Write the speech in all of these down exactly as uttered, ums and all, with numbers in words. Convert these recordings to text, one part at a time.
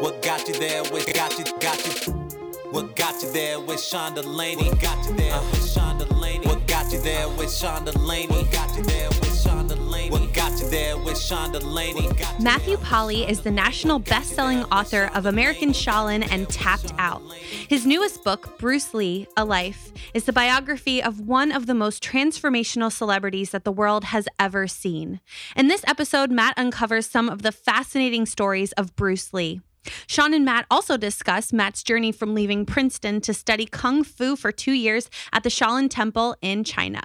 What got you there with got you, got you? What got you there with Shonda Laney? What got you there uh, with Shonda Laney? What got you there with Shonda Laney? What got you there with Shonda Laney? What got you there with Shonda Laney? Matthew Polly is the national best-selling author of American Shaolin and Tapped Out. His newest book, Bruce Lee, A Life, is the biography of one of the most transformational celebrities that the world has ever seen. In this episode, Matt uncovers some of the fascinating stories of Bruce Lee. Sean and Matt also discuss Matt's journey from leaving Princeton to study Kung Fu for two years at the Shaolin Temple in China.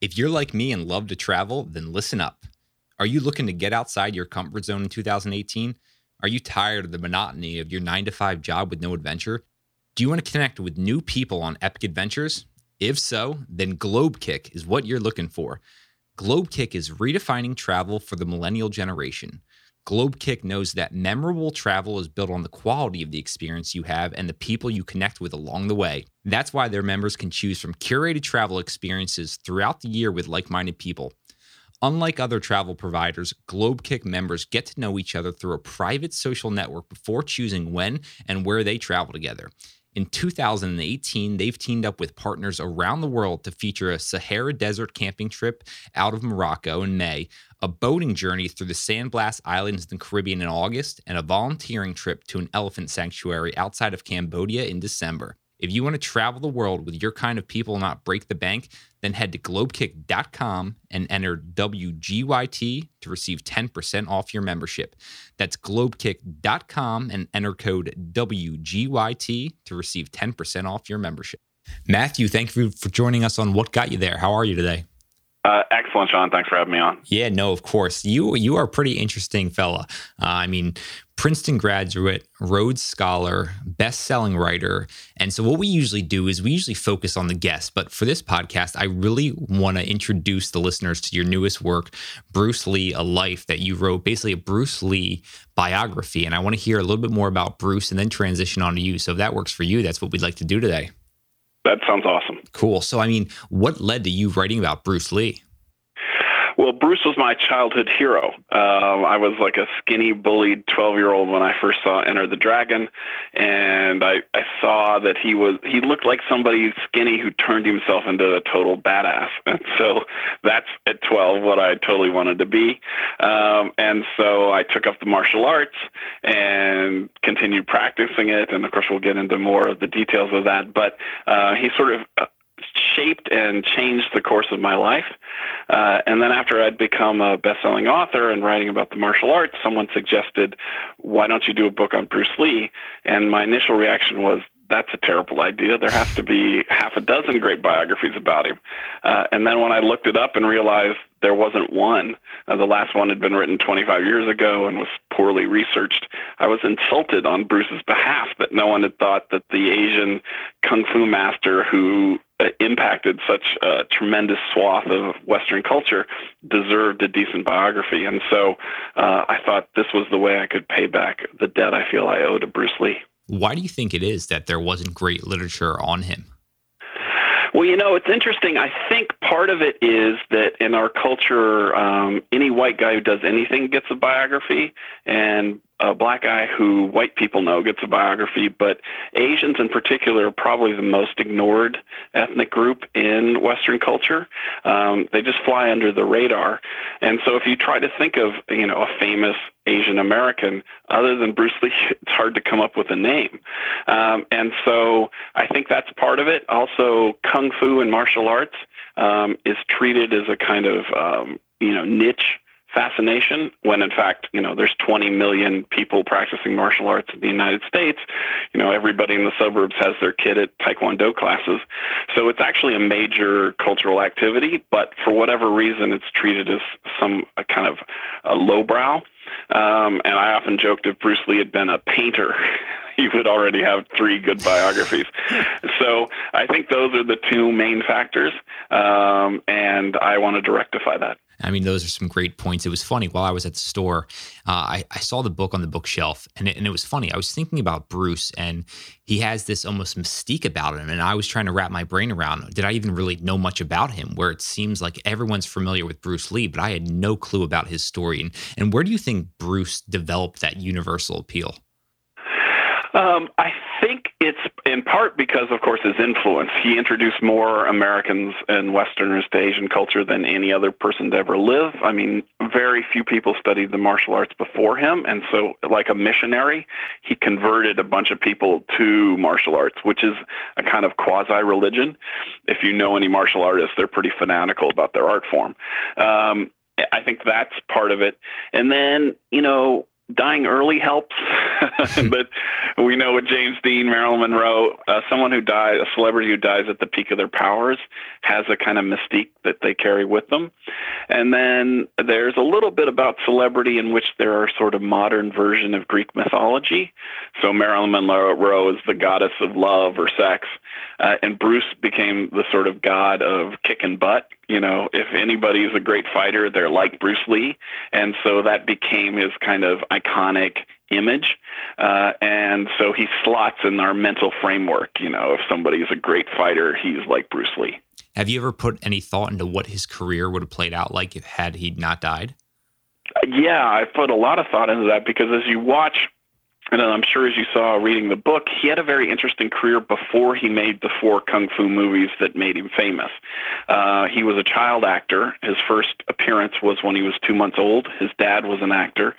If you're like me and love to travel, then listen up. Are you looking to get outside your comfort zone in two thousand eighteen? Are you tired of the monotony of your nine to five job with no adventure? Do you want to connect with new people on epic adventures? If so, then GlobeKick is what you're looking for. GlobeKick is redefining travel for the millennial generation. GlobeKick knows that memorable travel is built on the quality of the experience you have and the people you connect with along the way. That's why their members can choose from curated travel experiences throughout the year with like-minded people. Unlike other travel providers, GlobeKick members get to know each other through a private social network before choosing when and where they travel together. In two thousand eighteen, they've teamed up with partners around the world to feature a Sahara Desert camping trip out of Morocco in May, a boating journey through the San Blas Islands in the Caribbean in August, and a volunteering trip to an elephant sanctuary outside of Cambodia in December. If you want to travel the world with your kind of people and not break the bank, then head to globekick dot com and enter W G Y T to receive ten percent off your membership. That's globekick dot com and enter code W G Y T to receive ten percent off your membership. Matthew, thank you for joining us on What Got You There. How are you today? Uh, excellent, Sean. Thanks for having me on. Yeah, no, of course. You you are a pretty interesting fella. Uh, I mean, Princeton graduate, Rhodes Scholar, best-selling writer. And so what we usually do is we usually focus on the guests. But for this podcast, I really want to introduce the listeners to your newest work, Bruce Lee, A Life, that you wrote, basically a Bruce Lee biography. And I want to hear a little bit more about Bruce and then transition on to you. So if that works for you, that's what we'd like to do today. That sounds awesome. Cool. So, I mean, what led to you writing about Bruce Lee? Well, Bruce was my childhood hero. Uh, I was like a skinny, bullied twelve-year-old when I first saw Enter the Dragon, and I, I saw that he was he looked like somebody skinny who turned himself into a total badass. And so that's, at twelve, what I totally wanted to be. Um, and so I took up the martial arts and continued practicing it, and of course we'll get into more of the details of that, but uh, he sort of... Uh, shaped and changed the course of my life. Uh, and then after I'd become a best-selling author and writing about the martial arts, someone suggested, why don't you do a book on Bruce Lee? And my initial reaction was, that's a terrible idea. There has to be half a dozen great biographies about him. Uh, and then when I looked it up and realized there wasn't one, uh, the last one had been written twenty-five years ago and was poorly researched, I was insulted on Bruce's behalf that no one had thought that the Asian Kung Fu master who impacted such a tremendous swath of Western culture deserved a decent biography. And so uh, I thought this was the way I could pay back the debt I feel I owe to Bruce Lee. Why do you think it is that there wasn't great literature on him? Well, you know, it's interesting. I think part of it is that in our culture, um, any white guy who does anything gets a biography, and a black guy who white people know gets a biography, but Asians in particular are probably the most ignored ethnic group in Western culture. Um, they just fly under the radar. And so if you try to think of, you know, a famous Asian American, other than Bruce Lee, it's hard to come up with a name. Um, and so I think that's part of it. Also, Kung Fu and martial arts um, is treated as a kind of, um, you know, niche fascination, when in fact, you know, there's twenty million people practicing martial arts in the United States. You know, everybody in the suburbs has their kid at Taekwondo classes. So it's actually a major cultural activity, but for whatever reason, it's treated as some a kind of a lowbrow. Um, and I often joked if Bruce Lee had been a painter, he would already have three good biographies. So I think those are the two main factors, um, and I wanted to rectify that. I mean, those are some great points. It was funny. While I was at the store, uh, I, I saw the book on the bookshelf, and it, and it was funny. I was thinking about Bruce, and he has this almost mystique about him, and I was trying to wrap my brain around, did I even really know much about him, where it seems like everyone's familiar with Bruce Lee, but I had no clue about his story. And, and where do you think Bruce developed that universal appeal? Um, I think it's in part because, of course, his influence. He introduced more Americans and Westerners to Asian culture than any other person to ever live. I mean, very few people studied the martial arts before him. And so, like a missionary, he converted a bunch of people to martial arts, which is a kind of quasi-religion. If you know any martial artists, they're pretty fanatical about their art form. Um, I think that's part of it. And then, you know, dying early helps, but we know with James Dean, Marilyn Monroe, uh, someone who dies, a celebrity who dies at the peak of their powers has a kind of mystique that they carry with them. And then there's a little bit about celebrity in which there are sort of modern version of Greek mythology. So Marilyn Monroe is the goddess of love or sex, uh, and Bruce became the sort of god of kick and butt. You know, if anybody is a great fighter, they're like Bruce Lee. And so that became his kind of iconic image. Uh, and so he slots in our mental framework. You know, if somebody is a great fighter, he's like Bruce Lee. Have you ever put any thought into what his career would have played out like had he not died? Yeah, I put a lot of thought into that because as you watch, and I'm sure as you saw reading the book, he had a very interesting career before he made the four kung fu movies that made him famous. Uh, he was a child actor. His first appearance was when he was two months old. His dad was an actor.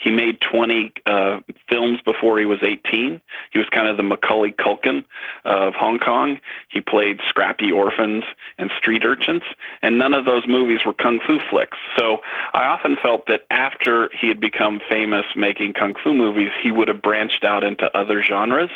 He made twenty uh, films before he was eighteen. He was kind of the Macaulay Culkin of Hong Kong. He played scrappy orphans and street urchins, and none of those movies were kung fu flicks. So I often felt that after he had become famous making kung fu movies, he would have branched out into other genres.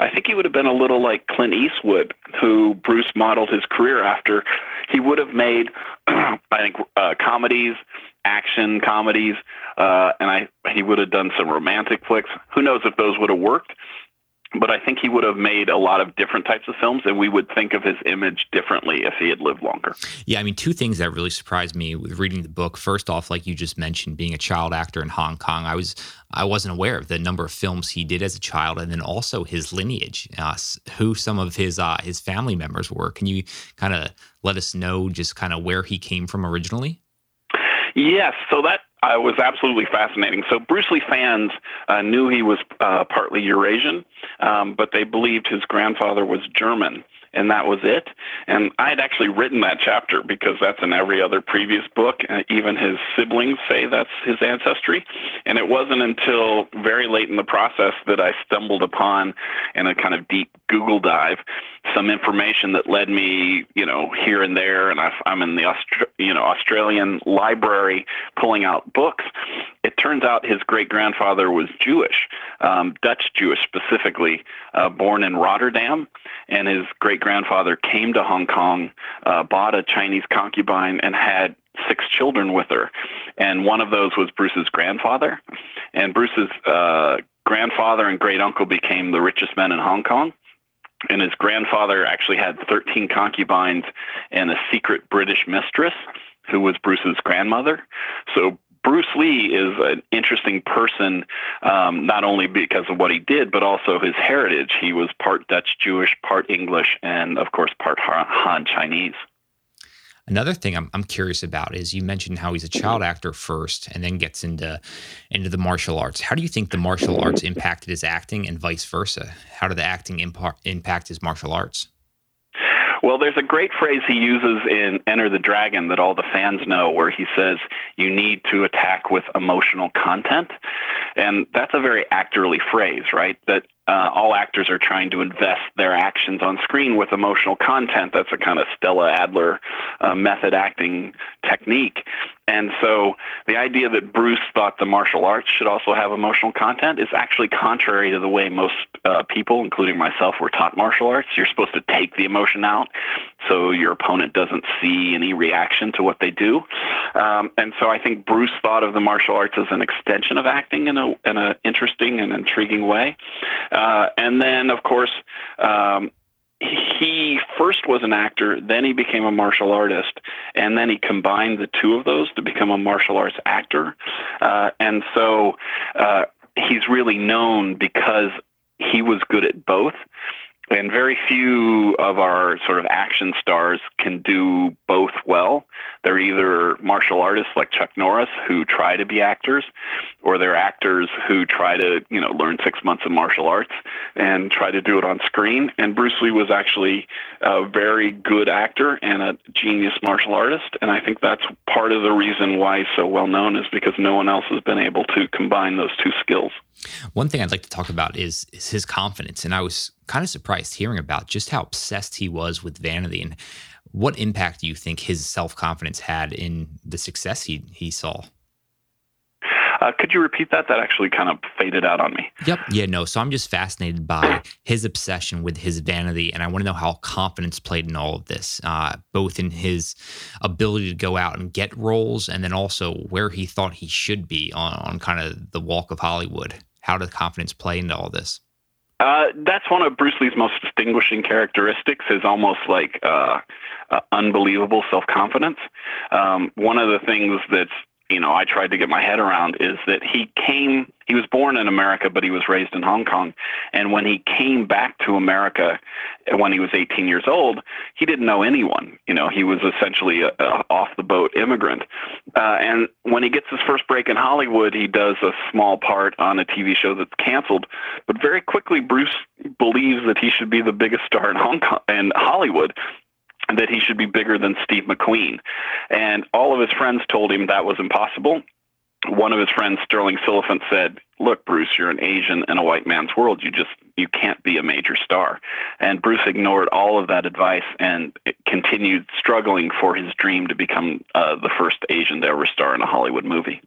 I think he would have been a little like Clint Eastwood, who Bruce modeled his career after. He would have made, I think, uh, comedies, action comedies, uh, and I he would have done some romantic flicks. Who knows if those would have worked? But I think he would have made a lot of different types of films, and we would think of his image differently if he had lived longer. Yeah, I mean, two things that really surprised me with reading the book. First off, like you just mentioned, being a child actor in Hong Kong, I was I wasn't aware of the number of films he did as a child, and then also his lineage, uh, who some of his uh, his family members were. Can you kind of let us know just kind of where he came from originally? Yes, so that I was absolutely fascinating. So Bruce Lee fans uh, knew he was uh, partly Eurasian, um, but they believed his grandfather was German, and that was it. And I had actually written that chapter because that's in every other previous book. Uh, even his siblings say that's his ancestry. And it wasn't until very late in the process that I stumbled upon, in a kind of deep Google dive, some information that led me, you know, here and there. And I, I'm in the Austra- you know Australian library pulling out books. It turns out his great-grandfather was Jewish, um, Dutch Jewish specifically, uh, born in Rotterdam, and his great grandfather came to Hong Kong, uh, bought a Chinese concubine, and had six children with her. And one of those was Bruce's grandfather. And Bruce's uh, grandfather and great uncle became the richest men in Hong Kong. And his grandfather actually had thirteen concubines and a secret British mistress who was Bruce's grandmother. So Bruce Lee is an interesting person, um, not only because of what he did, but also his heritage. He was part Dutch Jewish, part English, and of course, part Han Chinese. Another thing I'm, I'm curious about is you mentioned how he's a child actor first and then gets into, into the martial arts. How do you think the martial arts impacted his acting and vice versa? How did the acting impa- impact his martial arts? Well, there's a great phrase he uses in Enter the Dragon that all the fans know, where he says, you need to attack with emotional content. And that's a very actorly phrase, right? That uh, all actors are trying to invest their actions on screen with emotional content. That's a kind of Stella Adler uh, method acting technique. And so the idea that Bruce thought the martial arts should also have emotional content is actually contrary to the way most uh, people, including myself, were taught martial arts. You're supposed to take the emotion out so your opponent doesn't see any reaction to what they do. Um, and so I think Bruce thought of the martial arts as an extension of acting in a in an interesting and intriguing way. Uh, and then, of course, um, he first was an actor, then he became a martial artist, and then he combined the two of those to become a martial arts actor. Uh, and so uh, he's really known because he was good at both. And very few of our sort of action stars can do both well. They're either martial artists like Chuck Norris who try to be actors, or they're actors who try to, you know, learn six months of martial arts and try to do it on screen. And Bruce Lee was actually a very good actor and a genius martial artist. And I think that's part of the reason why he's so well known, is because no one else has been able to combine those two skills. One thing I'd like to talk about is, is his confidence. And I was kind of surprised hearing about just how obsessed he was with vanity, and what impact do you think his self-confidence had in the success he, he saw? Uh, could you repeat that? That actually kind of faded out on me. Yep. Yeah, no. So I'm just fascinated by his obsession with his vanity, and I want to know how confidence played in all of this, uh, both in his ability to go out and get roles, and then also where he thought he should be on, on kind of the walk of Hollywood. How did confidence play into all this? Uh, that's one of Bruce Lee's most distinguishing characteristics, is almost like uh, uh, unbelievable self-confidence. Um, one of the things that's, you know, I tried to get my head around is that he came, he was born in America, but he was raised in Hong Kong. And when he came back to America when he was eighteen years old, he didn't know anyone. You know, he was essentially a, a off-the-boat immigrant. Uh, and when he gets his first break in Hollywood, he does a small part on a T V show that's canceled. But very quickly, Bruce believes that he should be the biggest star in Hong Kong and Hollywood, that he should be bigger than Steve McQueen. And all of his friends told him that was impossible. One of his friends, Sterling Siliphant, said, "Look, Bruce, you're an Asian in a white man's world. You just, you can't be a major star." And Bruce ignored all of that advice and continued struggling for his dream to become uh, the first Asian to ever star in a Hollywood movie.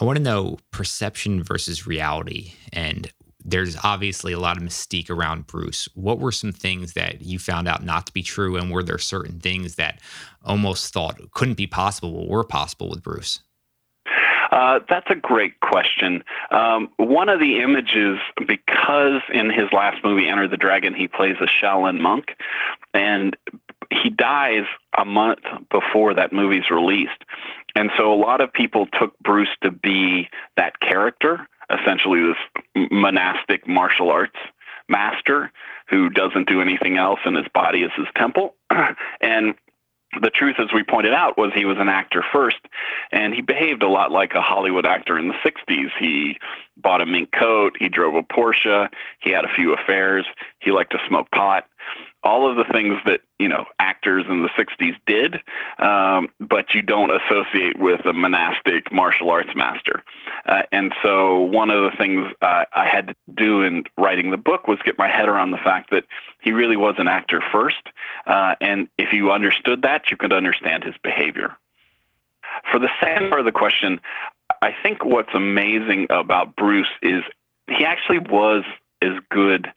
I want to know perception versus reality, and there's obviously a lot of mystique around Bruce. What were some things that you found out not to be true, and were there certain things that almost thought couldn't be possible or were possible with Bruce? Uh, that's a great question. Um, one of the images, because in his last movie, Enter the Dragon, he plays a Shaolin monk, and he dies a month before that movie's released. And so a lot of people took Bruce to be that character, essentially this monastic martial arts master who doesn't do anything else and his body is his temple. And the truth, as we pointed out, was he was an actor first, and he behaved a lot like a Hollywood actor in the sixties. He bought a mink coat, he drove a Porsche, he had a few affairs, he liked to smoke pot. All of the things that, you know, actors in the sixties did, um, but you don't associate with a monastic martial arts master. Uh, and so one of the things uh, I had to do in writing the book was get my head around the fact that he really was an actor first. Uh, and if you understood that, you could understand his behavior. For the second part of the question, I think what's amazing about Bruce is he actually was as good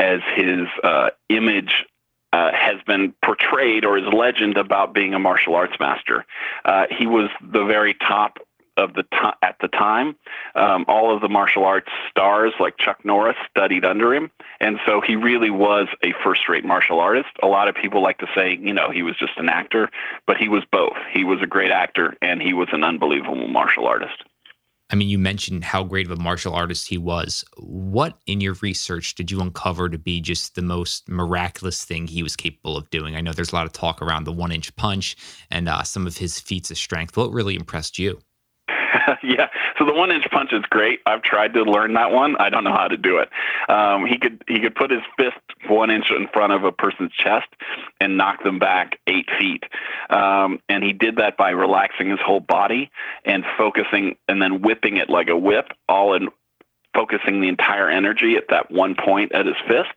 as his uh, image uh, has been portrayed, or his legend about being a martial arts master. Uh, he was the very top of the to- at the time. Um, all of the martial arts stars like Chuck Norris studied under him. And so he really was a first-rate martial artist. A lot of people like to say, you know, he was just an actor, but he was both. He was a great actor and he was an unbelievable martial artist. I mean, you mentioned how great of a martial artist he was. What in your research did you uncover to be just the most miraculous thing he was capable of doing? I know there's a lot of talk around the one-inch punch and uh, some of his feats of strength. What really impressed you? Yeah, so the one-inch punch is great. I've tried to learn that one. I don't know how to do it. Um, he could he could put his fist one inch in front of a person's chest and knock them back eight feet. Um, and he did that by relaxing his whole body and focusing, and then whipping it like a whip, all in focusing the entire energy at that one point at his fist.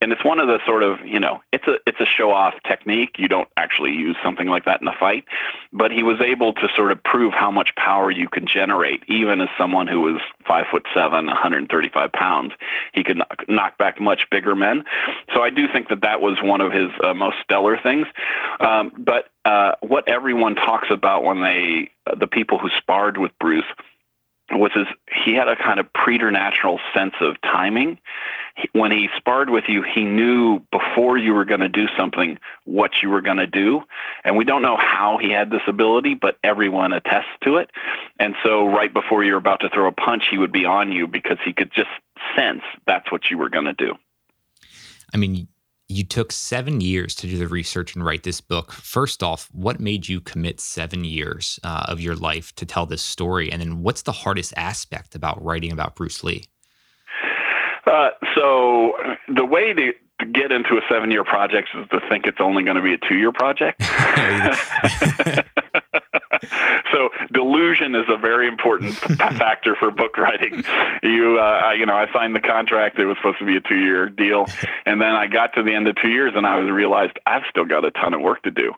And it's one of the sort of, you know, it's a it's a show-off technique. You don't actually use something like that in a fight. But he was able to sort of prove how much power you can generate, even as someone who was five foot seven, one hundred thirty-five pounds. He could knock, knock back much bigger men. So I do think that that was one of his uh, most stellar things. Um, but uh, what everyone talks about when they, uh, the people who sparred with Bruce, was his, he had a kind of preternatural sense of timing. He, when he sparred with you, he knew before you were going to do something what you were going to do. And we don't know how he had this ability, but everyone attests to it. And so right before you're about to throw a punch, he would be on you because he could just sense that's what you were going to do. I mean, you took seven years to do the research and write this book. First off, what made you commit seven years uh, of your life to tell this story? And then what's the hardest aspect about writing about Bruce Lee? Uh, so the way to, to get into a seven-year project is to think it's only going to be a two-year project. So delusion is a very important factor for book writing. You, uh, you know, I signed the contract. It was supposed to be a two-year deal. And then I got to the end of two years and I realized I've still got a ton of work to do.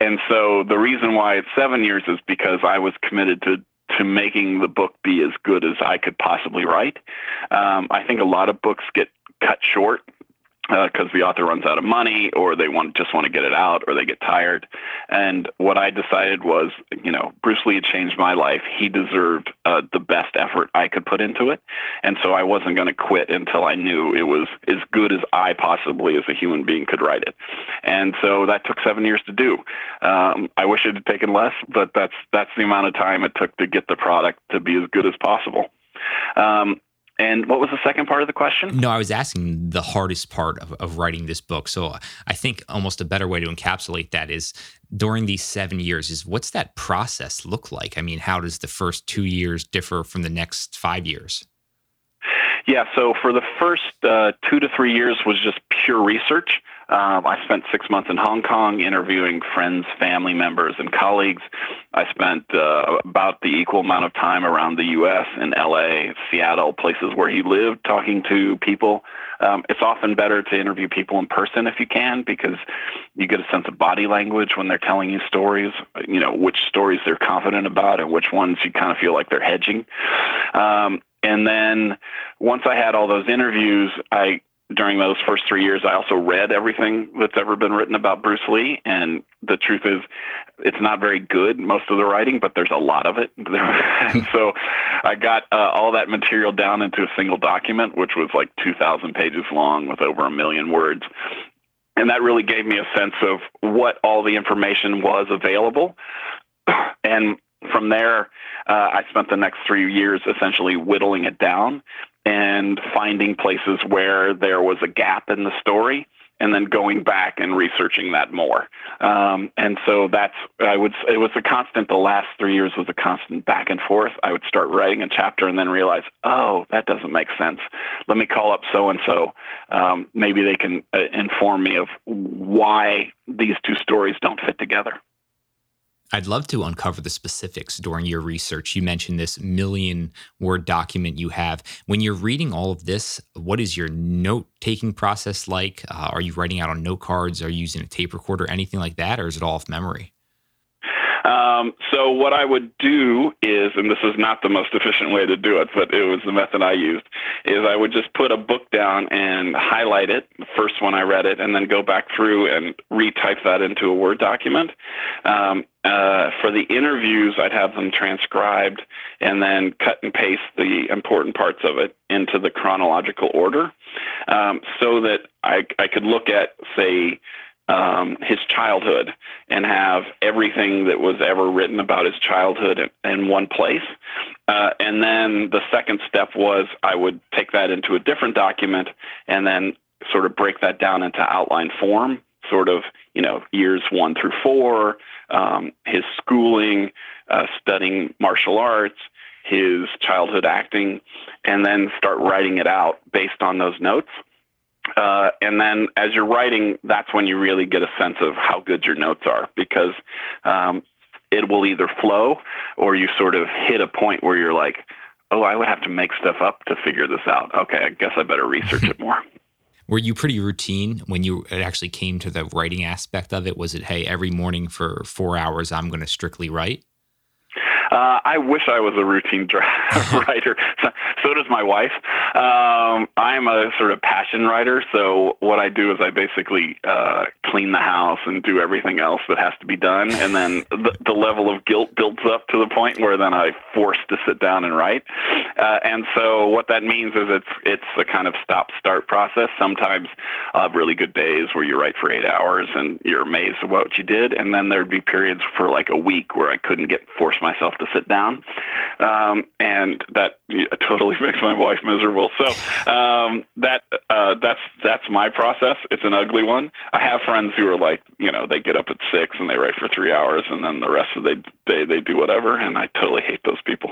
And so the reason why it's seven years is because I was committed to to making the book be as good as I could possibly write. Um, I think a lot of books get cut short because uh, the author runs out of money, or they want just want to get it out, or they get tired. And what I decided was, you know, Bruce Lee had changed my life. He deserved uh, the best effort I could put into it. And so I wasn't going to quit until I knew it was as good as I possibly as a human being could write it. And so that took seven years to do. Um, I wish it had taken less, but that's, that's the amount of time it took to get the product to be as good as possible. Um, And what was the second part of the question? No, I was asking the hardest part of, of writing this book. So I think almost a better way to encapsulate that is during these seven years is what's that process look like? I mean, how does the first two years differ from the next five years? Yeah, so for the first uh, two to three years was just pure research. Um, I spent six months in Hong Kong interviewing friends, family members, and colleagues. I spent uh, about the equal amount of time around the U S in L A, Seattle, places where he lived, talking to people. Um, it's often better to interview people in person if you can, because you get a sense of body language when they're telling you stories, you know, which stories they're confident about and which ones you kind of feel like they're hedging. Um, and then once I had all those interviews, I During those first three years, I also read everything that's ever been written about Bruce Lee. And the truth is, it's not very good, most of the writing, but there's a lot of it. And so I got uh, all that material down into a single document, which was like two thousand pages long with over a million words. And that really gave me a sense of what all the information was available. And from there, uh, I spent the next three years essentially whittling it down and finding places where there was a gap in the story, and then going back and researching that more. Um, and so that's, I would, it was a constant, the last three years was a constant back and forth. I would start writing a chapter and then realize, oh, that doesn't make sense. Let me call up so-and-so. Um, maybe they can uh, inform me of why these two stories don't fit together. I'd love to uncover the specifics during your research. You mentioned this million-word document you have. When you're reading all of this, what is your note-taking process like? Uh, are you writing out on note cards? Are you using a tape recorder, anything like that, or is it all off memory? Um, so what I would do is, and this is not the most efficient way to do it, but it was the method I used, is I would just put a book down and highlight it, the first one I read it, and then go back through and retype that into a Word document. Um, Uh, for the interviews, I'd have them transcribed and then cut and paste the important parts of it into the chronological order, um, so that I, I could look at, say, um, his childhood and have everything that was ever written about his childhood in, in one place. Uh, and then the second step was I would take that into a different document and then sort of break that down into outline form, sort of, you know, years one through four, um, his schooling, uh, studying martial arts, his childhood acting, and then start writing it out based on those notes. Uh, and then as you're writing, that's when you really get a sense of how good your notes are, because um, it will either flow or you sort of hit a point where you're like, oh, I would have to make stuff up to figure this out. Okay, I guess I better research it more. Were you pretty routine when you it actually came to the writing aspect of it? Was it, hey, every morning for four hours, I'm going to strictly write? Uh, I wish I was a routine writer. So, so does my wife. Um, I'm a sort of passion writer. So what I do is I basically uh, clean the house and do everything else that has to be done. And then the, the level of guilt builds up to the point where then I force to sit down and write. Uh, and so what that means is it's, it's a kind of stop-start process. Sometimes I'll have really good days where you write for eight hours and you're amazed at what you did. And then there'd be periods for like a week where I couldn't get force myself to sit down. Um, and that it totally makes my wife miserable. So um, that uh, that's that's my process. It's an ugly one. I have friends who are like, you know, they get up at six and they write for three hours, and then the rest of the day they do whatever. And I totally hate those people.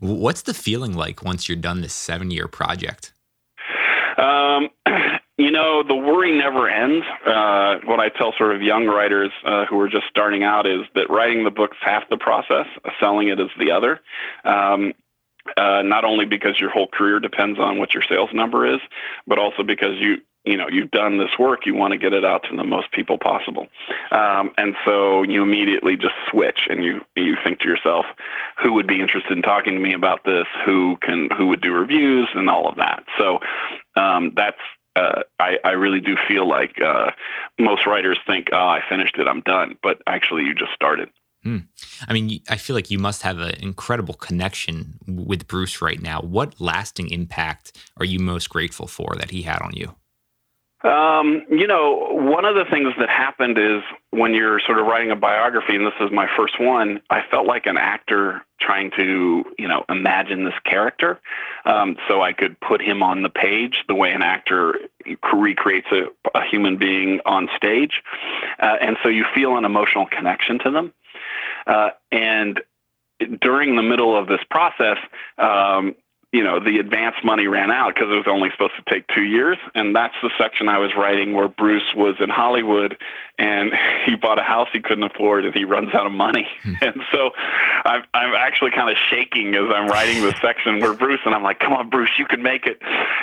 What's the feeling like once you're done this seven-year project? Um, you know, the worry never ends. Uh, what I tell sort of young writers uh, who are just starting out is that writing the book's half the process, selling it is the other. Um, uh, not only because your whole career depends on what your sales number is, but also because you, you know, you've done this work, you want to get it out to the most people possible. Um, and so you immediately just switch and you, you think to yourself, who would be interested in talking to me about this? Who can, who would do reviews and all of that. So, um, that's, Uh, I, I really do feel like uh, most writers think, oh, I finished it, I'm done. But actually, you just started. Mm. I mean, I feel like you must have an incredible connection with Bruce right now. What lasting impact are you most grateful for that he had on you? Um, you know, one of the things that happened is when you're sort of writing a biography, and this is my first one, I felt like an actor trying to, you know, imagine this character. Um, so I could put him on the page the way an actor recreates a, a human being on stage. Uh, and so you feel an emotional connection to them. Uh, and during the middle of this process, um, you know, the advance money ran out because it was only supposed to take two years. And that's the section I was writing where Bruce was in Hollywood and he bought a house he couldn't afford and he runs out of money. And so I'm, I'm actually kind of shaking as I'm writing this section where Bruce, and I'm like, come on, Bruce, you can make it.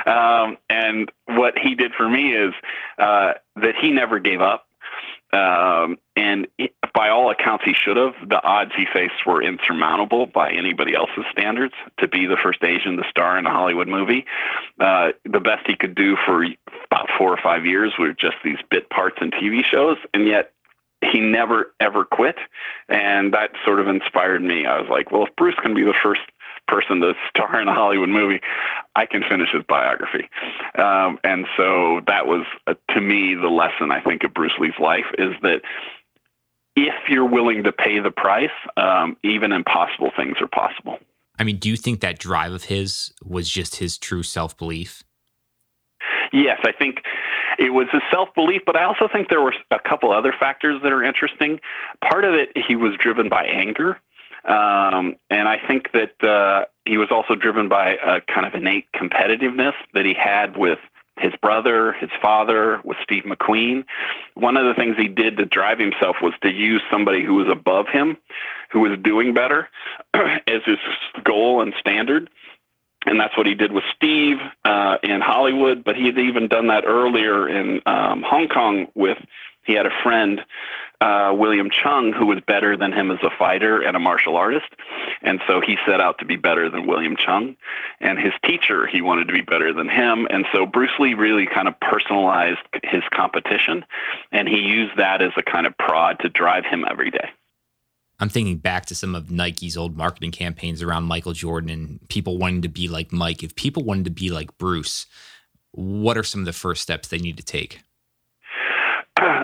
Um, and what he did for me is uh, that he never gave up. Um, and it, by all accounts, he should have. The odds he faced were insurmountable by anybody else's standards to be the first Asian to star in a Hollywood movie. Uh, the best he could do for about four or five years were just these bit parts in T V shows. And yet he never, ever quit. And that sort of inspired me. I was like, well, if Bruce can be the first person to star in a Hollywood movie, I can finish his biography. Um, and so that was, uh, to me, the lesson I think of Bruce Lee's life is that if you're willing to pay the price, um, even impossible things are possible. I mean, do you think that drive of his was just his true self-belief? Yes, I think it was his self-belief, but I also think there were a couple other factors that are interesting. Part of it, he was driven by anger. Um, and I think that uh, he was also driven by a kind of innate competitiveness that he had with his brother, his father, with Steve McQueen. One of the things he did to drive himself was to use somebody who was above him, who was doing better, as his goal and standard. And that's what he did with Steve uh, in Hollywood. But he had even done that earlier in um, Hong Kong with, he had a friend, uh, William Cheung, who was better than him as a fighter and a martial artist. And so he set out to be better than William Cheung. And his teacher, he wanted to be better than him. And so Bruce Lee really kind of personalized his competition. And he used that as a kind of prod to drive him every day. I'm thinking back to some of Nike's old marketing campaigns around Michael Jordan and people wanting to be like Mike. If people wanted to be like Bruce, what are some of the first steps they need to take?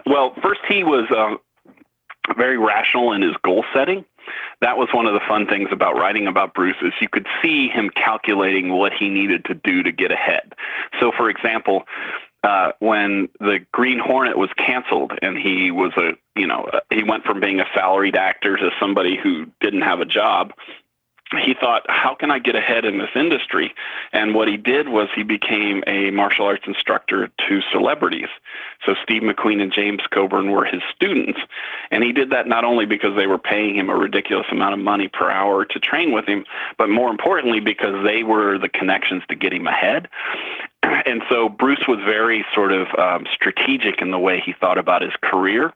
Well, first, he was uh, very rational in his goal setting. That was one of the fun things about writing about Bruce is you could see him calculating what he needed to do to get ahead. So, for example, uh, when the Green Hornet was canceled and he was a, you know, he went from being a salaried actor to somebody who didn't have a job, he thought, how can I get ahead in this industry? And what he did was he became a martial arts instructor to celebrities. So Steve McQueen and James Coburn were his students. And he did that not only because they were paying him a ridiculous amount of money per hour to train with him, but more importantly, because they were the connections to get him ahead. And so Bruce was very sort of um, strategic in the way he thought about his career.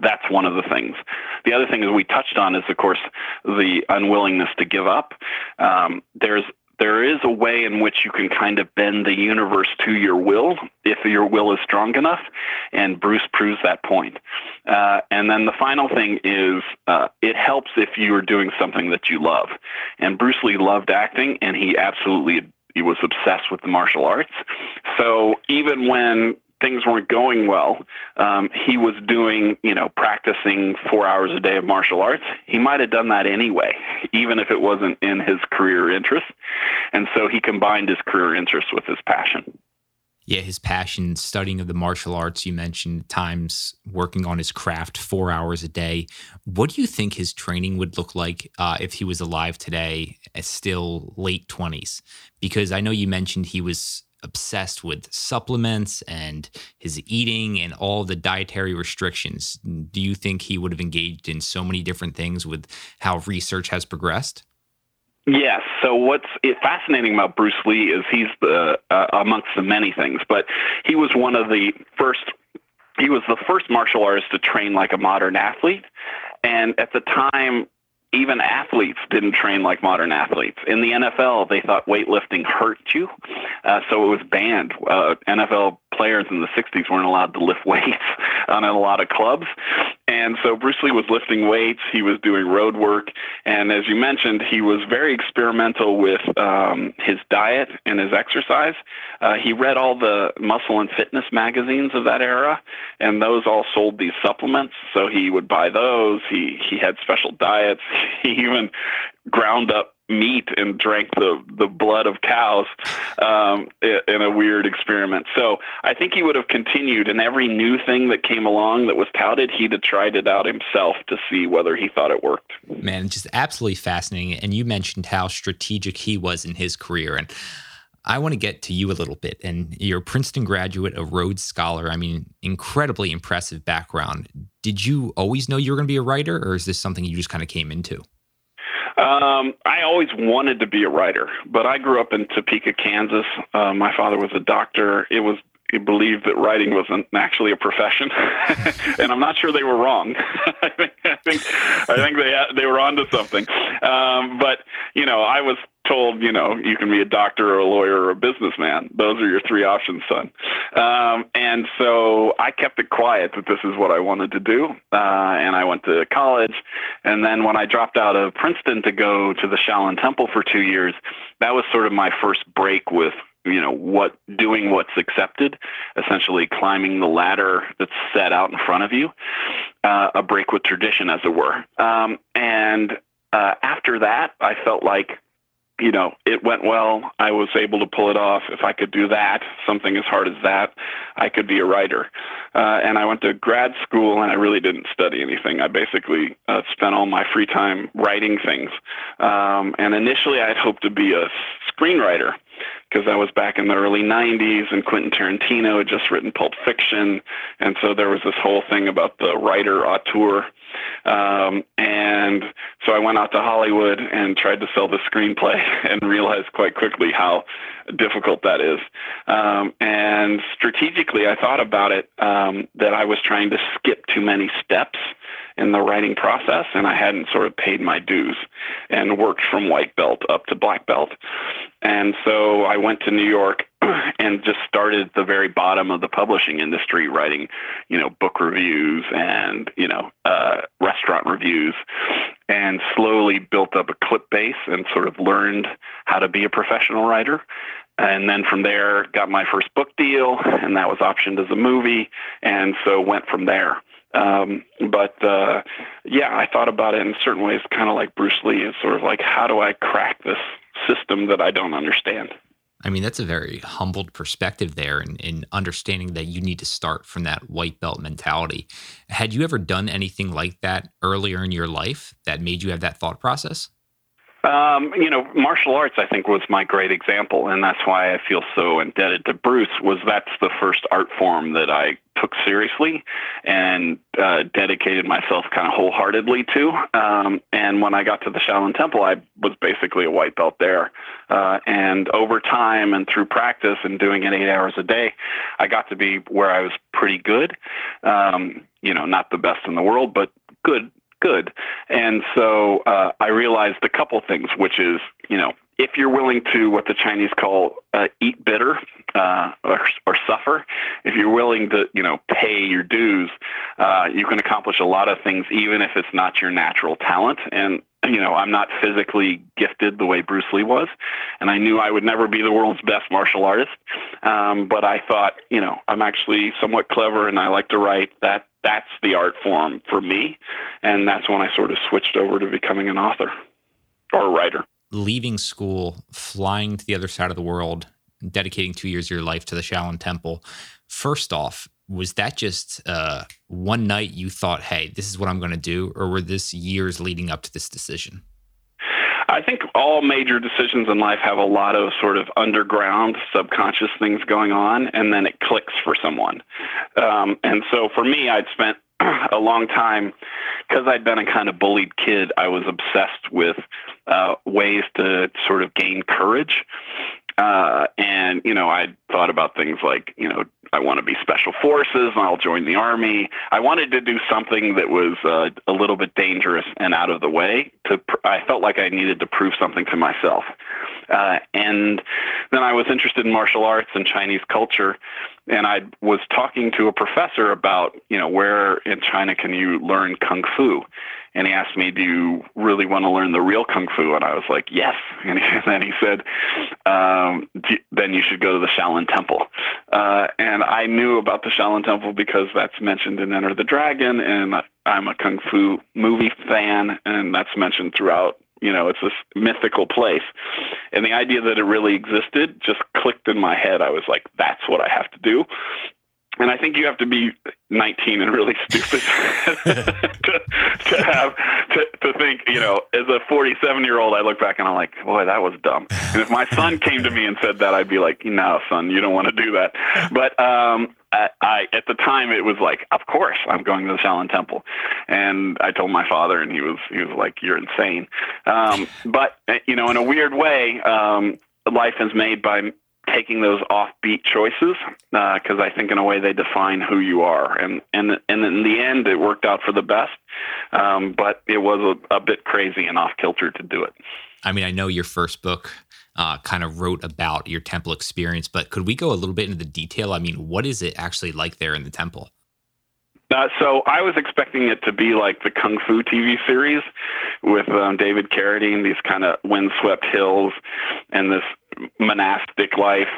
That's one of the things. The other thing that we touched on is, of course, the unwillingness to give up. Um, there's there is a way in which you can kind of bend the universe to your will if your will is strong enough, and Bruce proves that point. Uh, and then the final thing is uh, it helps if you are doing something that you love. And Bruce Lee loved acting, and he absolutely he was obsessed with the martial arts. So even when things weren't going well, um, he was doing, you know, practicing four hours a day of martial arts. He might have done that anyway, even if it wasn't in his career interest. And so he combined his career interest with his passion. Yeah, his passion, studying of the martial arts, you mentioned times working on his craft four hours a day. What do you think his training would look like uh, if he was alive today, still late twenties? Because I know you mentioned he was obsessed with supplements and his eating and all the dietary restrictions. Do you think he would have engaged in so many different things with how research has progressed? Yes. So what's fascinating about Bruce Lee is he's the uh, amongst the many things, but he was one of the first, he was the first martial artist to train like a modern athlete. And at the time, even athletes didn't train like modern athletes. In the N F L, they thought weightlifting hurt you, uh, so it was banned. Uh, N F L players in the sixties weren't allowed to lift weights on a lot of clubs. And so Bruce Lee was lifting weights, he was doing road work, and as you mentioned, he was very experimental with um, his diet and his exercise. Uh, he read all the muscle and fitness magazines of that era, and those all sold these supplements, so he would buy those. He, he had special diets. He even ground up meat and drank the, the blood of cows um, in a weird experiment. So I think he would have continued, and every new thing that came along that was touted, he'd have tried it out himself to see whether he thought it worked. Man, just absolutely fascinating. And you mentioned how strategic he was in his career. And I want to get to you a little bit. And you're a Princeton graduate, a Rhodes Scholar. I mean, incredibly impressive background. Did you always know you were going to be a writer, or is this something you just kind of came into? Um, I always wanted to be a writer, but I grew up in Topeka, Kansas. Uh, my father was a doctor. It was he believed that writing wasn't actually a profession, and I'm not sure they were wrong. I think I think I think they they were onto something. Um, but you know, I was told, you know, you can be a doctor or a lawyer or a businessman. Those are your three options, son. Um, and so I kept it quiet that this is what I wanted to do. Uh, and I went to college. And then when I dropped out of Princeton to go to the Shaolin Temple for two years, that was sort of my first break with, you know, what doing what's accepted, essentially climbing the ladder that's set out in front of you, uh, a break with tradition, as it were. Um, and uh, after that, I felt like, you know, it went well. I was able to pull it off. If I could do that, something as hard as that, I could be a writer. Uh, and I went to grad school, and I really didn't study anything. I basically uh, spent all my free time writing things. Um, and initially, I'd hoped to be a screenwriter, because I was back in the early nineties, and Quentin Tarantino had just written Pulp Fiction. And so there was this whole thing about the writer auteur. Um, and so I went out to Hollywood and tried to sell the screenplay, and realized quite quickly how difficult that is. Um, and strategically, I thought about it, um, that I was trying to skip too many steps in the writing process, and I hadn't sort of paid my dues and worked from white belt up to black belt. And so I went to New York and just started at the very bottom of the publishing industry, writing, you know, book reviews and, you know, uh, restaurant reviews, and slowly built up a clip base and sort of learned how to be a professional writer. And then from there, got my first book deal, and that was optioned as a movie, and so went from there. Um, but, uh, yeah, I thought about it in certain ways, kind of like Bruce Lee, is sort of like, how do I crack this system that I don't understand? I mean, that's a very humbled perspective there, and in, in understanding that you need to start from that white belt mentality. Had you ever done anything like that earlier in your life that made you have that thought process? Um, you know, martial arts, I think, was my great example, and that's why I feel so indebted to Bruce, was that's the first art form that I took seriously and uh, dedicated myself kind of wholeheartedly to. Um, and when I got to the Shaolin Temple, I was basically a white belt there. Uh, and over time and through practice and doing it eight hours a day, I got to be where I was pretty good. Um, you know, not the best in the world, but good. Good. And so uh, I realized a couple things, which is, you know, if you're willing to, what the Chinese call, uh, eat bitter uh, or, or suffer, if you're willing to, you know, pay your dues, uh, you can accomplish a lot of things, even if it's not your natural talent. And you know, I'm not physically gifted the way Bruce Lee was. And I knew I would never be the world's best martial artist. Um, but I thought, you know, I'm actually somewhat clever and I like to write. That that's the art form for me. And that's when I sort of switched over to becoming an author or a writer. Leaving school, flying to the other side of the world, dedicating two years of your life to the Shaolin Temple. First off, was that just uh, one night you thought, hey, this is what I'm going to do? Or were this years leading up to this decision? I think all major decisions in life have a lot of sort of underground subconscious things going on, and then it clicks for someone. Um, and so for me, I'd spent a long time, because I'd been a kind of bullied kid, I was obsessed with uh, ways to sort of gain courage. Uh, and, you know, I thought about things like, you know, I want to be special forces, and I'll join the army. I wanted to do something that was uh, a little bit dangerous and out of the way. To pr- I felt like I needed to prove something to myself. Uh, and then I was interested in martial arts and Chinese culture. And I was talking to a professor about, you know, where in China can you learn Kung Fu? And he asked me, do you really want to learn the real Kung Fu? And I was like, yes. And then he said, um, then you should go to the Shaolin Temple. Uh, and I knew about the Shaolin Temple because that's mentioned in Enter the Dragon. And I'm a Kung Fu movie fan. And that's mentioned throughout. You know, it's this mythical place. And the idea that it really existed just clicked in my head. I was like, that's what I have to do. And I think you have to be nineteen and really stupid to, to have to, to think, you know, as a forty-seven-year-old, I look back and I'm like, boy, that was dumb. And if my son came to me and said that, I'd be like, no, son, you don't want to do that. But um, I, I, at the time, it was like, of course, I'm going to the Shaolin Temple. And I told my father, and he was he was like, you're insane. Um, but you know, in a weird way, um, life is made by taking those offbeat choices, because uh, I think in a way they define who you are. And and and in the end, it worked out for the best, um, but it was a, a bit crazy and off-kilter to do it. I mean, I know your first book uh, kind of wrote about your temple experience, but could we go a little bit into the detail? I mean, what is it actually like there in the temple? Uh, so I was expecting it to be like the Kung Fu T V series with um, David Carradine, these kind of windswept hills and this monastic life.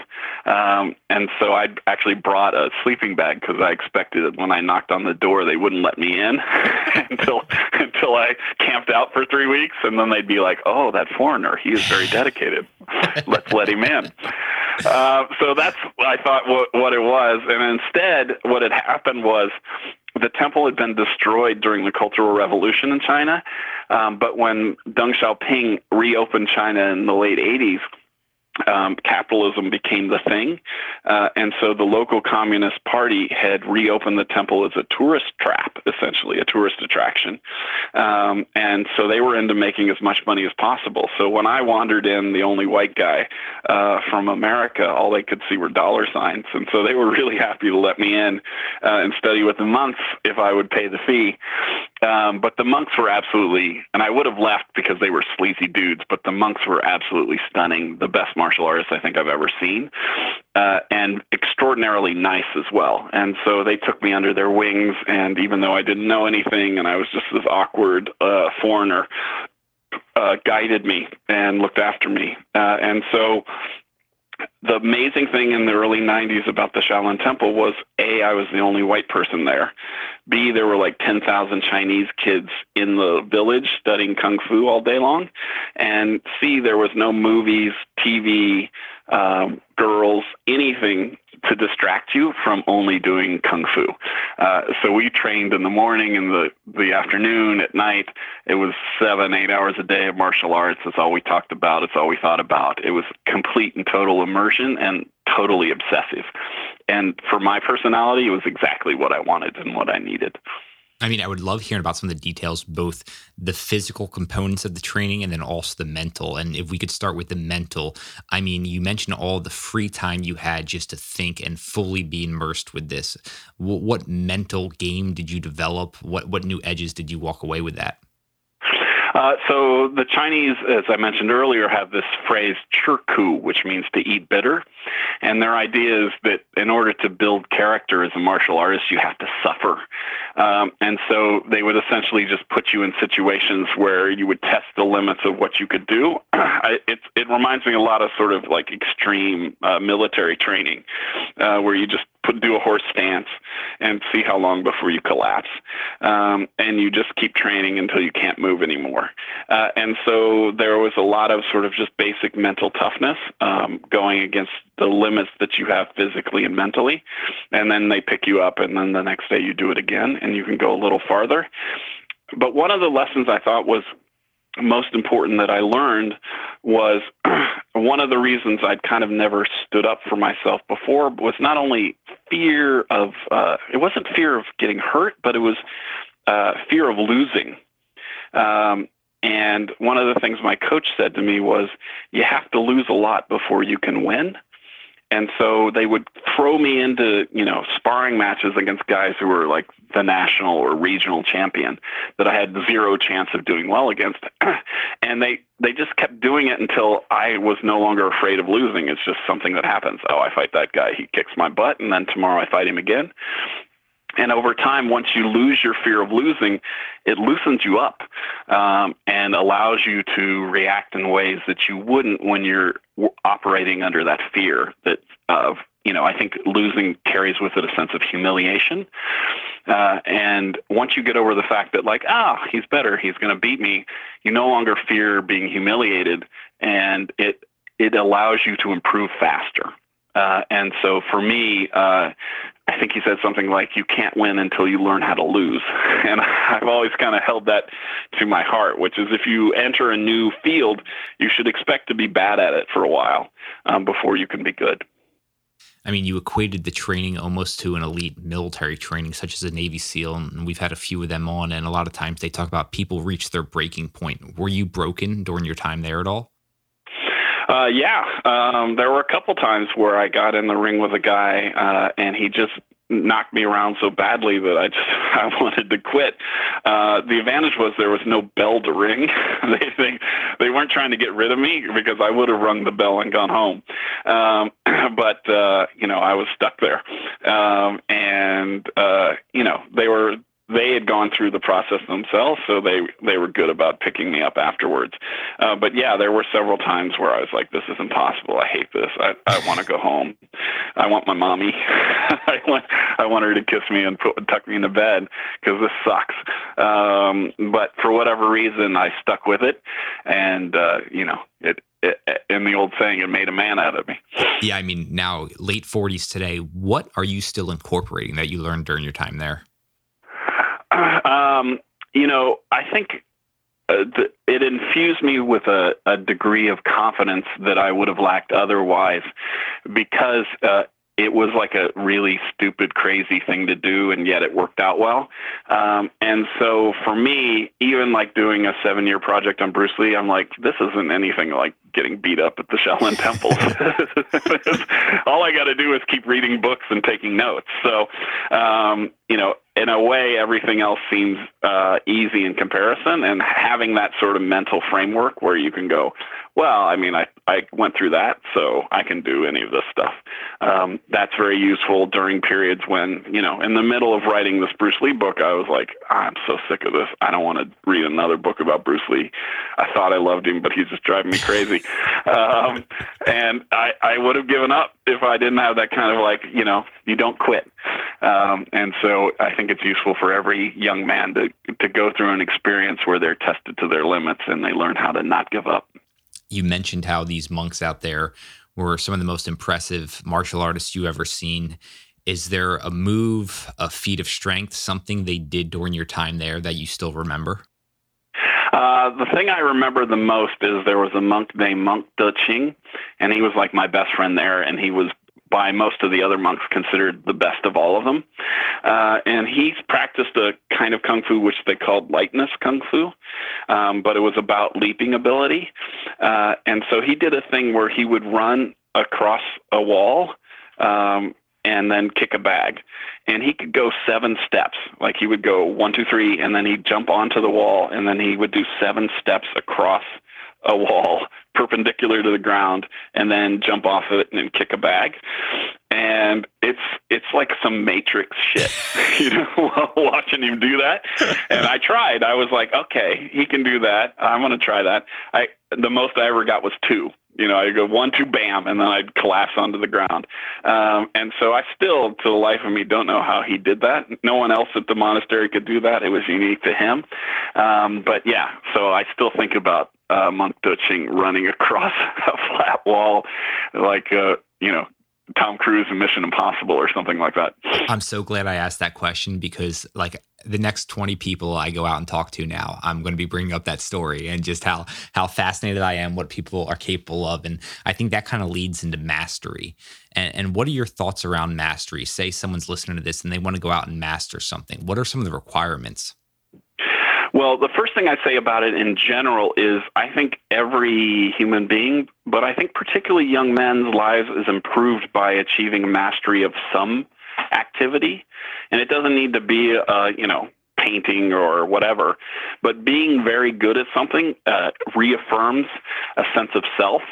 Um, and so I actually brought a sleeping bag because I expected that when I knocked on the door, they wouldn't let me in until until I camped out for three weeks. And then they'd be like, oh, that foreigner, he is very dedicated. Let's let him in. Uh, so that's, I thought, what, what it was. And instead, what had happened was the temple had been destroyed during the Cultural Revolution in China. Um, but when Deng Xiaoping reopened China in the late eighties, Um, capitalism became the thing. Uh, and so the local Communist Party had reopened the temple as a tourist trap, essentially, a tourist attraction. Um, and so they were into making as much money as possible. So when I wandered in, the only white guy uh, from America, all they could see were dollar signs. And so they were really happy to let me in uh, and study with the monks if I would pay the fee. Um, but the monks were absolutely, and I would have left because they were sleazy dudes, but the monks were absolutely stunning, the best martial artists I think I've ever seen, uh, and extraordinarily nice as well. And so they took me under their wings, and even though I didn't know anything and I was just this awkward uh, foreigner, uh, guided me and looked after me. Uh, and so the amazing thing in the early nineties about the Shaolin Temple was, A, I was the only white person there. B, there were like ten thousand Chinese kids in the village studying Kung Fu all day long. And C, there was no movies, T V, um, girls, anything to distract you from only doing Kung Fu. Uh, so we trained in the morning, in the, the afternoon, at night. It was seven, eight hours a day of martial arts. That's all we talked about. It's all we thought about. It was complete and total immersion and totally obsessive. And for my personality, it was exactly what I wanted and what I needed. I mean, I would love hearing about some of the details, both the physical components of the training and then also the mental. And if we could start with the mental, I mean, you mentioned all the free time you had just to think and fully be immersed with this. W- what mental game did you develop? What what new edges did you walk away with that? Uh, so the Chinese, as I mentioned earlier, have this phrase "chirku," which means to eat bitter. And their idea is that in order to build character as a martial artist, you have to suffer. Um, and so they would essentially just put you in situations where you would test the limits of what you could do. I, it, it reminds me a lot of sort of like extreme uh, military training, uh, where you just put, do a horse stance and see how long before you collapse. Um, and you just keep training until you can't move anymore. Uh, and so there was a lot of sort of just basic mental toughness, um, going against the limits that you have physically and mentally. And then they pick you up, and then the next day you do it again, and you can go a little farther. But one of the lessons I thought was most important that I learned was one of the reasons I'd kind of never stood up for myself before was not only fear of, uh, it wasn't fear of getting hurt, but it was uh, fear of losing. Um, and one of the things my coach said to me was, you have to lose a lot before you can win. And so they would throw me into, you know, sparring matches against guys who were like the national or regional champion that I had zero chance of doing well against. And they, they just kept doing it until I was no longer afraid of losing. It's just something that happens. Oh, I fight that guy. He kicks my butt. And then tomorrow I fight him again. And over time, once you lose your fear of losing, it loosens you up um, and allows you to react in ways that you wouldn't when you're operating under that fear that of, you know, I think losing carries with it a sense of humiliation. Uh, and once you get over the fact that like, ah, oh, he's better, he's going to beat me, you no longer fear being humiliated, and it it allows you to improve faster. Uh, and so for me, uh, I think he said something like, you can't win until you learn how to lose. And I've always kind of held that to my heart, which is if you enter a new field, you should expect to be bad at it for a while um, before you can be good. I mean, you equated the training almost to an elite military training, such as a Navy SEAL, and we've had a few of them on, and a lot of times they talk about people reach their breaking point. Were you broken during your time there at all? Uh, yeah, um, there were a couple times where I got in the ring with a guy uh, and he just knocked me around so badly that I just I wanted to quit. Uh, the advantage was there was no bell to ring. they, they they weren't trying to get rid of me because I would have rung the bell and gone home. Um, but uh, you know I was stuck there, um, and uh, you know they were. They had gone through the process themselves, so they, they were good about picking me up afterwards. Uh, but yeah, there were several times where I was like, this is impossible. I hate this. I, I want to go home. I want my mommy. I want I want her to kiss me and put, tuck me into bed because this sucks. Um, but for whatever reason, I stuck with it. And, uh, you know, it, it, in the old saying, it made a man out of me. Yeah, I mean, now late forties today, what are you still incorporating that you learned during your time there? Um, you know, I think uh, th- it infused me with a, a degree of confidence that I would have lacked otherwise because uh, it was like a really stupid, crazy thing to do, and yet it worked out well. Um, and so for me, even like doing a seven-year project on Bruce Lee, I'm like, this isn't anything like getting beat up at the Shaolin Temple. All I got to do is keep reading books and taking notes. So, um, you know, in a way, everything else seems uh, easy in comparison. And having that sort of mental framework where you can go, well, I mean, I, I went through that, so I can do any of this stuff. Um, that's very useful during periods when, you know, in the middle of writing this Bruce Lee book, I was like, I'm so sick of this. I don't want to read another book about Bruce Lee. I thought I loved him, but he's just driving me crazy. Um, and I, I would have given up if I didn't have that kind of like, you know, you don't quit. Um, and so I think it's useful for every young man to, to go through an experience where they're tested to their limits and they learn how to not give up. You mentioned how these monks out there were some of the most impressive martial artists you ever seen. Is there a move, a feat of strength, something they did during your time there that you still remember? Uh, the thing I remember the most is there was a monk named Monk De Ching, and he was like my best friend there, and he was by most of the other monks considered the best of all of them. Uh, and he practiced a kind of kung fu, which they called lightness kung fu, um, but it was about leaping ability. Uh, and so he did a thing where he would run across a wall, um, and then kick a bag. And he could go seven steps. Like he would go one, two, three, and then he'd jump onto the wall, and then he would do seven steps across a wall perpendicular to the ground, and then jump off of it and then kick a bag. And it's it's like some Matrix shit, you know, watching him do that. And I tried. I was like, okay, he can do that. I'm going to try that. I the most I ever got was two. You know, I'd go one, two, bam, and then I'd collapse onto the ground. Um, and so I still, to the life of me, don't know how he did that. No one else at the monastery could do that. It was unique to him. Um, but, yeah, so I still think about uh, Monk De Ching running across a flat wall like, uh, you know, Tom Cruise in Mission Impossible or something like that. I'm so glad I asked that question because, like, the next twenty people I go out and talk to now, I'm going to be bringing up that story and just how how fascinated I am, what people are capable of. And I think that kind of leads into mastery. And, and what are your thoughts around mastery? Say someone's listening to this and they want to go out and master something. What are some of the requirements? Well, the first thing I say about it in general is I think every human being, but I think particularly young men's lives is improved by achieving mastery of some activity. And it doesn't need to be, uh, you know, painting or whatever, but being very good at something uh, reaffirms a sense of self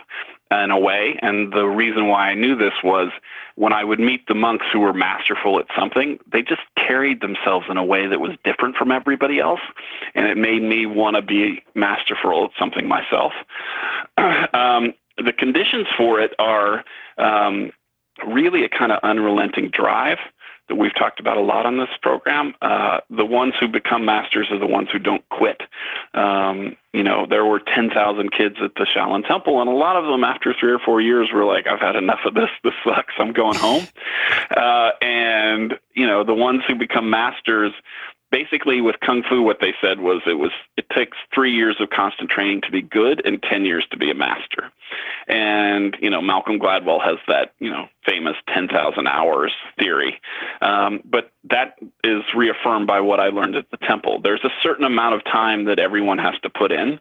in a way. And the reason why I knew this was when I would meet the monks who were masterful at something, they just carried themselves in a way that was different from everybody else. And it made me want to be masterful at something myself. um, the conditions for it are um, really a kind of unrelenting drive that we've talked about a lot on this program. Uh, the ones who become masters are the ones who don't quit. Um, you know, there were ten thousand kids at the Shaolin Temple, and a lot of them after three or four years were like, I've had enough of this. This sucks. I'm going home. Uh, and, you know, the ones who become masters, basically with Kung Fu, what they said was it was it takes three years of constant training to be good and ten years to be a master. And, you know, Malcolm Gladwell has that, you know, famous ten thousand hours theory. Um, but that is reaffirmed by what I learned at the temple. There's a certain amount of time that everyone has to put in.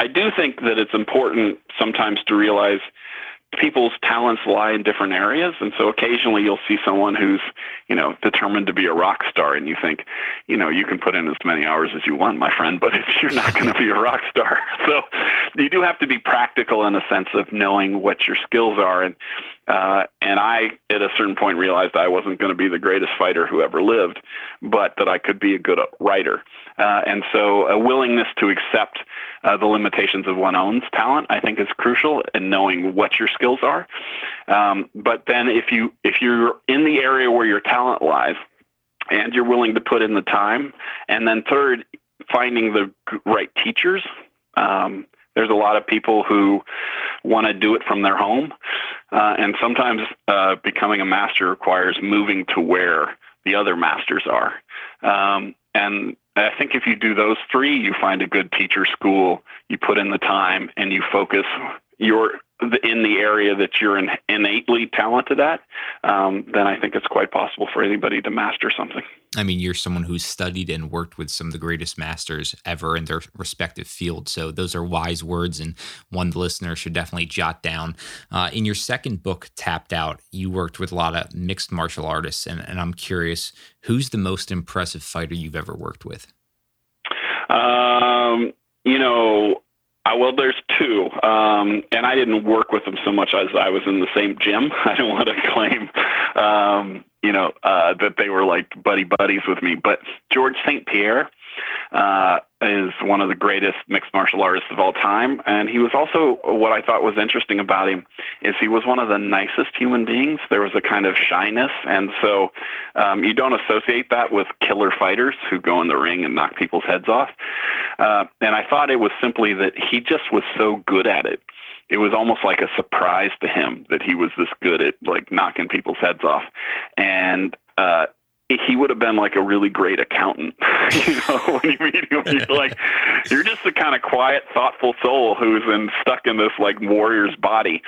I do think that it's important sometimes to realize people's talents lie in different areas. And so occasionally you'll see someone who's, you know, determined to be a rock star and you think, you know, you can put in as many hours as you want, my friend, but if you're not going to be a rock star. So you do have to be practical in a sense of knowing what your skills are. And, uh, and I, at a certain point, realized I wasn't going to be the greatest fighter who ever lived, but that I could be a good writer. Uh, and so a willingness to accept uh, the limitations of one's own talent, I think, is crucial in knowing what your skills are. Um, but then if you if you're in the area where your talent lies and you're willing to put in the time, and then third, finding the right teachers. Um, there's a lot of people who want to do it from their home, uh, and sometimes uh, becoming a master requires moving to where the other masters are. Um, and I think if you do those three, you find a good teacher school, you put in the time, and you focus your in the area that you're in, innately talented at, um, then I think it's quite possible for anybody to master something. I mean, you're someone who's studied and worked with some of the greatest masters ever in their respective field. So those are wise words and one the listener should definitely jot down. Uh, in your second book, Tapped Out, you worked with a lot of mixed martial artists. And, and I'm curious, who's the most impressive fighter you've ever worked with? Um, you know... Uh, well, there's two, um, and I didn't work with them so much as I was in the same gym. I don't want to claim, um, you know, uh, that they were like buddy buddies with me. But George Saint Pierre uh, is one of the greatest mixed martial artists of all time, and he was also what I thought was interesting about him is he was one of the nicest human beings. There was a kind of shyness, and so um, you don't associate that with killer fighters who go in the ring and knock people's heads off. Uh, and I thought it was simply that he just was so good at it. It was almost like a surprise to him that he was this good at like knocking people's heads off. And, uh, he would have been like a really great accountant. You know, when you meet him, you're like, you're just the kind of quiet, thoughtful soul who's in, stuck in this like warrior's body.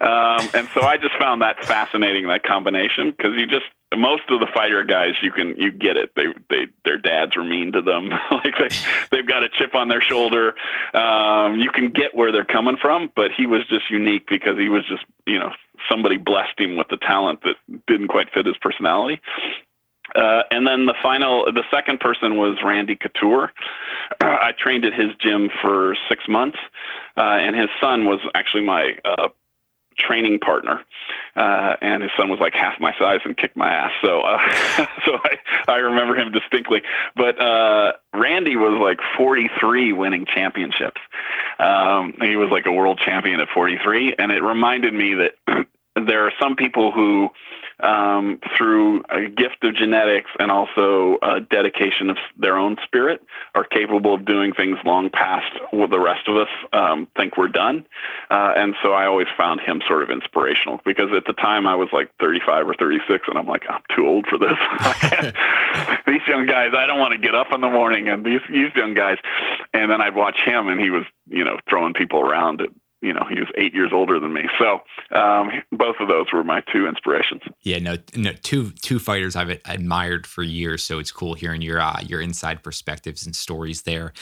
Um, and so I just found that fascinating, that combination, because you just, most of the fighter guys, you can you get it. They they their dads were mean to them. Like they they've got a chip on their shoulder. Um, you can get where they're coming from, but he was just unique because he was just you know somebody blessed him with the talent that didn't quite fit his personality. Uh, and then the final, the second person was Randy Couture. Uh, I trained at his gym for six months, uh, and his son was actually my uh, training partner. Uh, and his son was like half my size and kicked my ass. So, uh, so I, I remember him distinctly. But uh, Randy was like forty-three winning championships. Um, he was like a world champion at forty-three, and it reminded me that there are some people who, um, through a gift of genetics and also a dedication of their own spirit, are capable of doing things long past what the rest of us um, think we're done. Uh, and so I always found him sort of inspirational, because at the time I was like thirty-five or thirty-six, and I'm like, I'm too old for this. These young guys, I don't want to get up in the morning, and these, these young guys. And then I'd watch him, and he was, you know, throwing people around at, you know, he was eight years older than me. So um, both of those were my two inspirations. Yeah, no, no, two two fighters I've admired for years. So it's cool hearing your uh, your inside perspectives and stories there.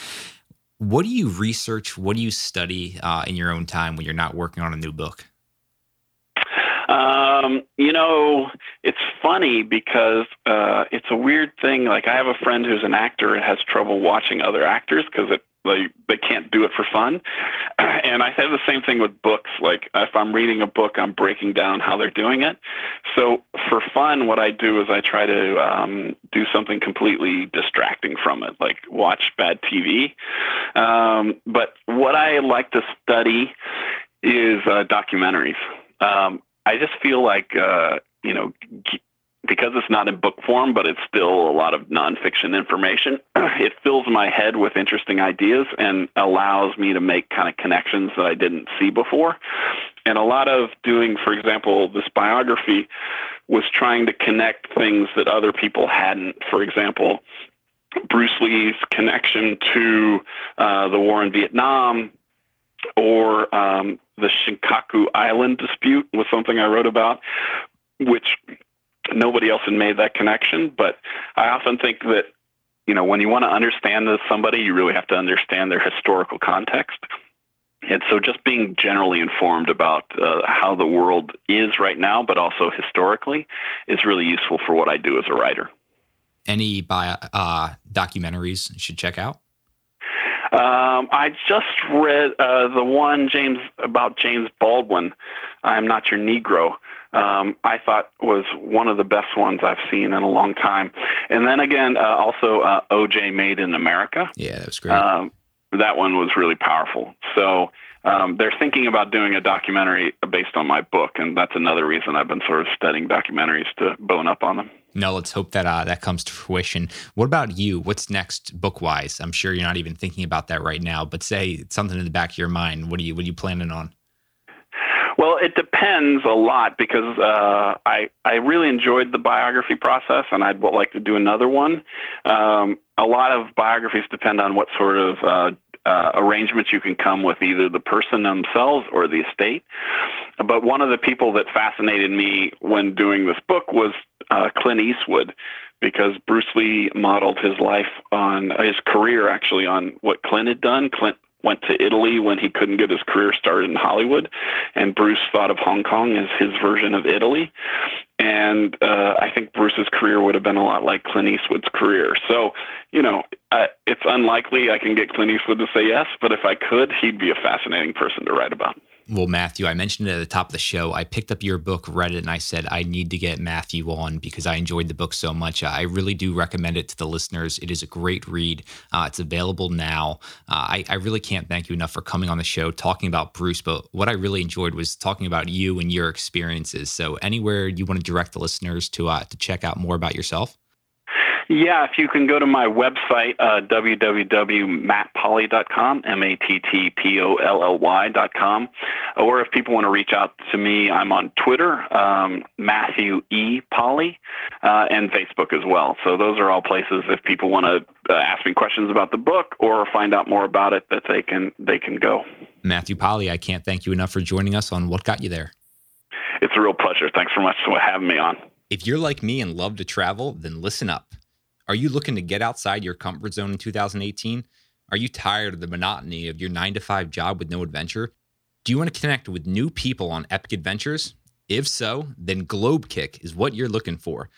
What do you research? What do you study uh, in your own time when you're not working on a new book? Um, you know, it's funny because uh, it's a weird thing. Like, I have a friend who's an actor and has trouble watching other actors because it They, they can't do it for fun. And I have the same thing with books. Like, if I'm reading a book, I'm breaking down how they're doing it. So for fun, what I do is I try to um, do something completely distracting from it, like watch bad T V. Um, but what I like to study is uh, documentaries. Um, I just feel like, uh, you know, g- because it's not in book form, but it's still a lot of nonfiction information, it fills my head with interesting ideas and allows me to make kind of connections that I didn't see before. And a lot of doing, for example, this biography was trying to connect things that other people hadn't. For example, Bruce Lee's connection to uh, the war in Vietnam, or um, the Shinkaku Island dispute was something I wrote about, which nobody else had made that connection. But I often think that, you know, when you want to understand this somebody, you really have to understand their historical context. And so just being generally informed about uh, how the world is right now, but also historically, is really useful for what I do as a writer. Any bio, uh, documentaries you should check out? Um, I just read uh, the one James about James Baldwin, I'm Not Your Negro. Um, I thought was one of the best ones I've seen in a long time. And then again, uh, also uh, O J Made in America. Yeah, that was great. Um, that one was really powerful. So um, they're thinking about doing a documentary based on my book, and that's another reason I've been sort of studying documentaries to bone up on them. No, let's hope that uh, that comes to fruition. What about you? What's next book-wise? I'm sure you're not even thinking about that right now, but say something in the back of your mind. What are you, what are you planning on? Well, it depends a lot, because uh, I I really enjoyed the biography process, and I'd like to do another one. Um, a lot of biographies depend on what sort of uh, uh, arrangements you can come with, either the person themselves or the estate. But one of the people that fascinated me when doing this book was uh, Clint Eastwood, because Bruce Lee modeled his life on his career actually on what Clint had done. Clint went to Italy when he couldn't get his career started in Hollywood, and Bruce thought of Hong Kong as his version of Italy. And uh, I think Bruce's career would have been a lot like Clint Eastwood's career. So, you know, uh, it's unlikely I can get Clint Eastwood to say yes, but if I could, he'd be a fascinating person to write about. Well, Matthew, I mentioned it at the top of the show. I picked up your book, read it, and I said, I need to get Matthew on because I enjoyed the book so much. I really do recommend it to the listeners. It is a great read. Uh, it's available now. Uh, I, I really can't thank you enough for coming on the show, talking about Bruce. But what I really enjoyed was talking about you and your experiences. So anywhere you want to direct the listeners to uh, to check out more about yourself? Yeah, if you can go to my website, uh, w w w dot matt polly dot com, M A T T P O L L Y dot com, or if people want to reach out to me, I'm on Twitter, um, Matthew E. Polly, uh, and Facebook as well. So those are all places if people want to uh, ask me questions about the book or find out more about it that they can they can go. Matthew Polly, I can't thank you enough for joining us on What Got You There. It's a real pleasure. Thanks so much for having me on. If you're like me and love to travel, then listen up. Are you looking to get outside your comfort zone in two thousand eighteen? Are you tired of the monotony of your nine to five job with no adventure? Do you want to connect with new people on epic adventures? If so, then GlobeKick is what you're looking for.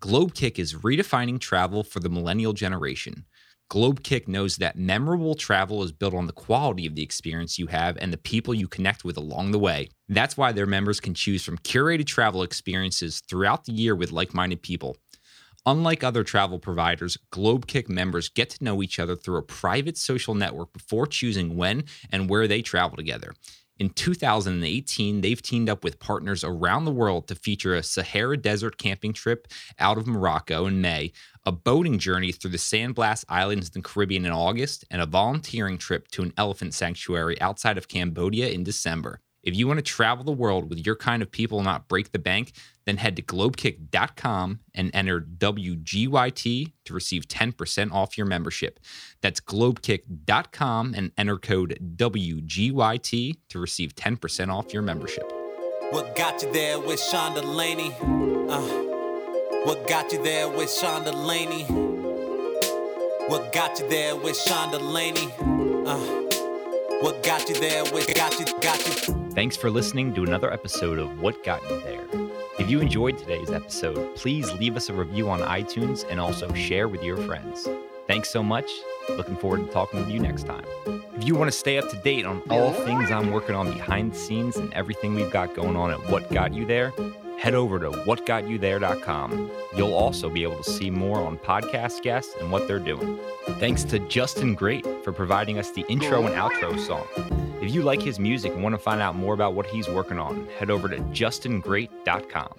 GlobeKick is redefining travel for the millennial generation. GlobeKick knows that memorable travel is built on the quality of the experience you have and the people you connect with along the way. That's why their members can choose from curated travel experiences throughout the year with like-minded people. Unlike other travel providers, GlobeKick members get to know each other through a private social network before choosing when and where they travel together. In two thousand eighteen, they've teamed up with partners around the world to feature a Sahara Desert camping trip out of Morocco in May, a boating journey through the San Blas Islands in the Caribbean in August, and a volunteering trip to an elephant sanctuary outside of Cambodia in December. If you want to travel the world with your kind of people and not break the bank, then head to globekick dot com and enter W G Y T to receive ten percent off your membership. That's globekick dot com and enter code W G Y T to receive ten percent off your membership. What got you there with Sean Delaney? Uh, what got you there with Sean Delaney? What got you there with Sean Delaney? Uh, what got you there with got you, got you. Thanks for listening to another episode of What Got You There. If you enjoyed today's episode, please leave us a review on iTunes and also share with your friends. Thanks so much. Looking forward to talking with you next time. If you want to stay up to date on all things I'm working on behind the scenes and everything we've got going on at What Got You There, head over to what got you there dot com. You'll also be able to see more on podcast guests and what they're doing. Thanks to Justin Great for providing us the intro and outro song. If you like his music and want to find out more about what he's working on, head over to justin great dot com.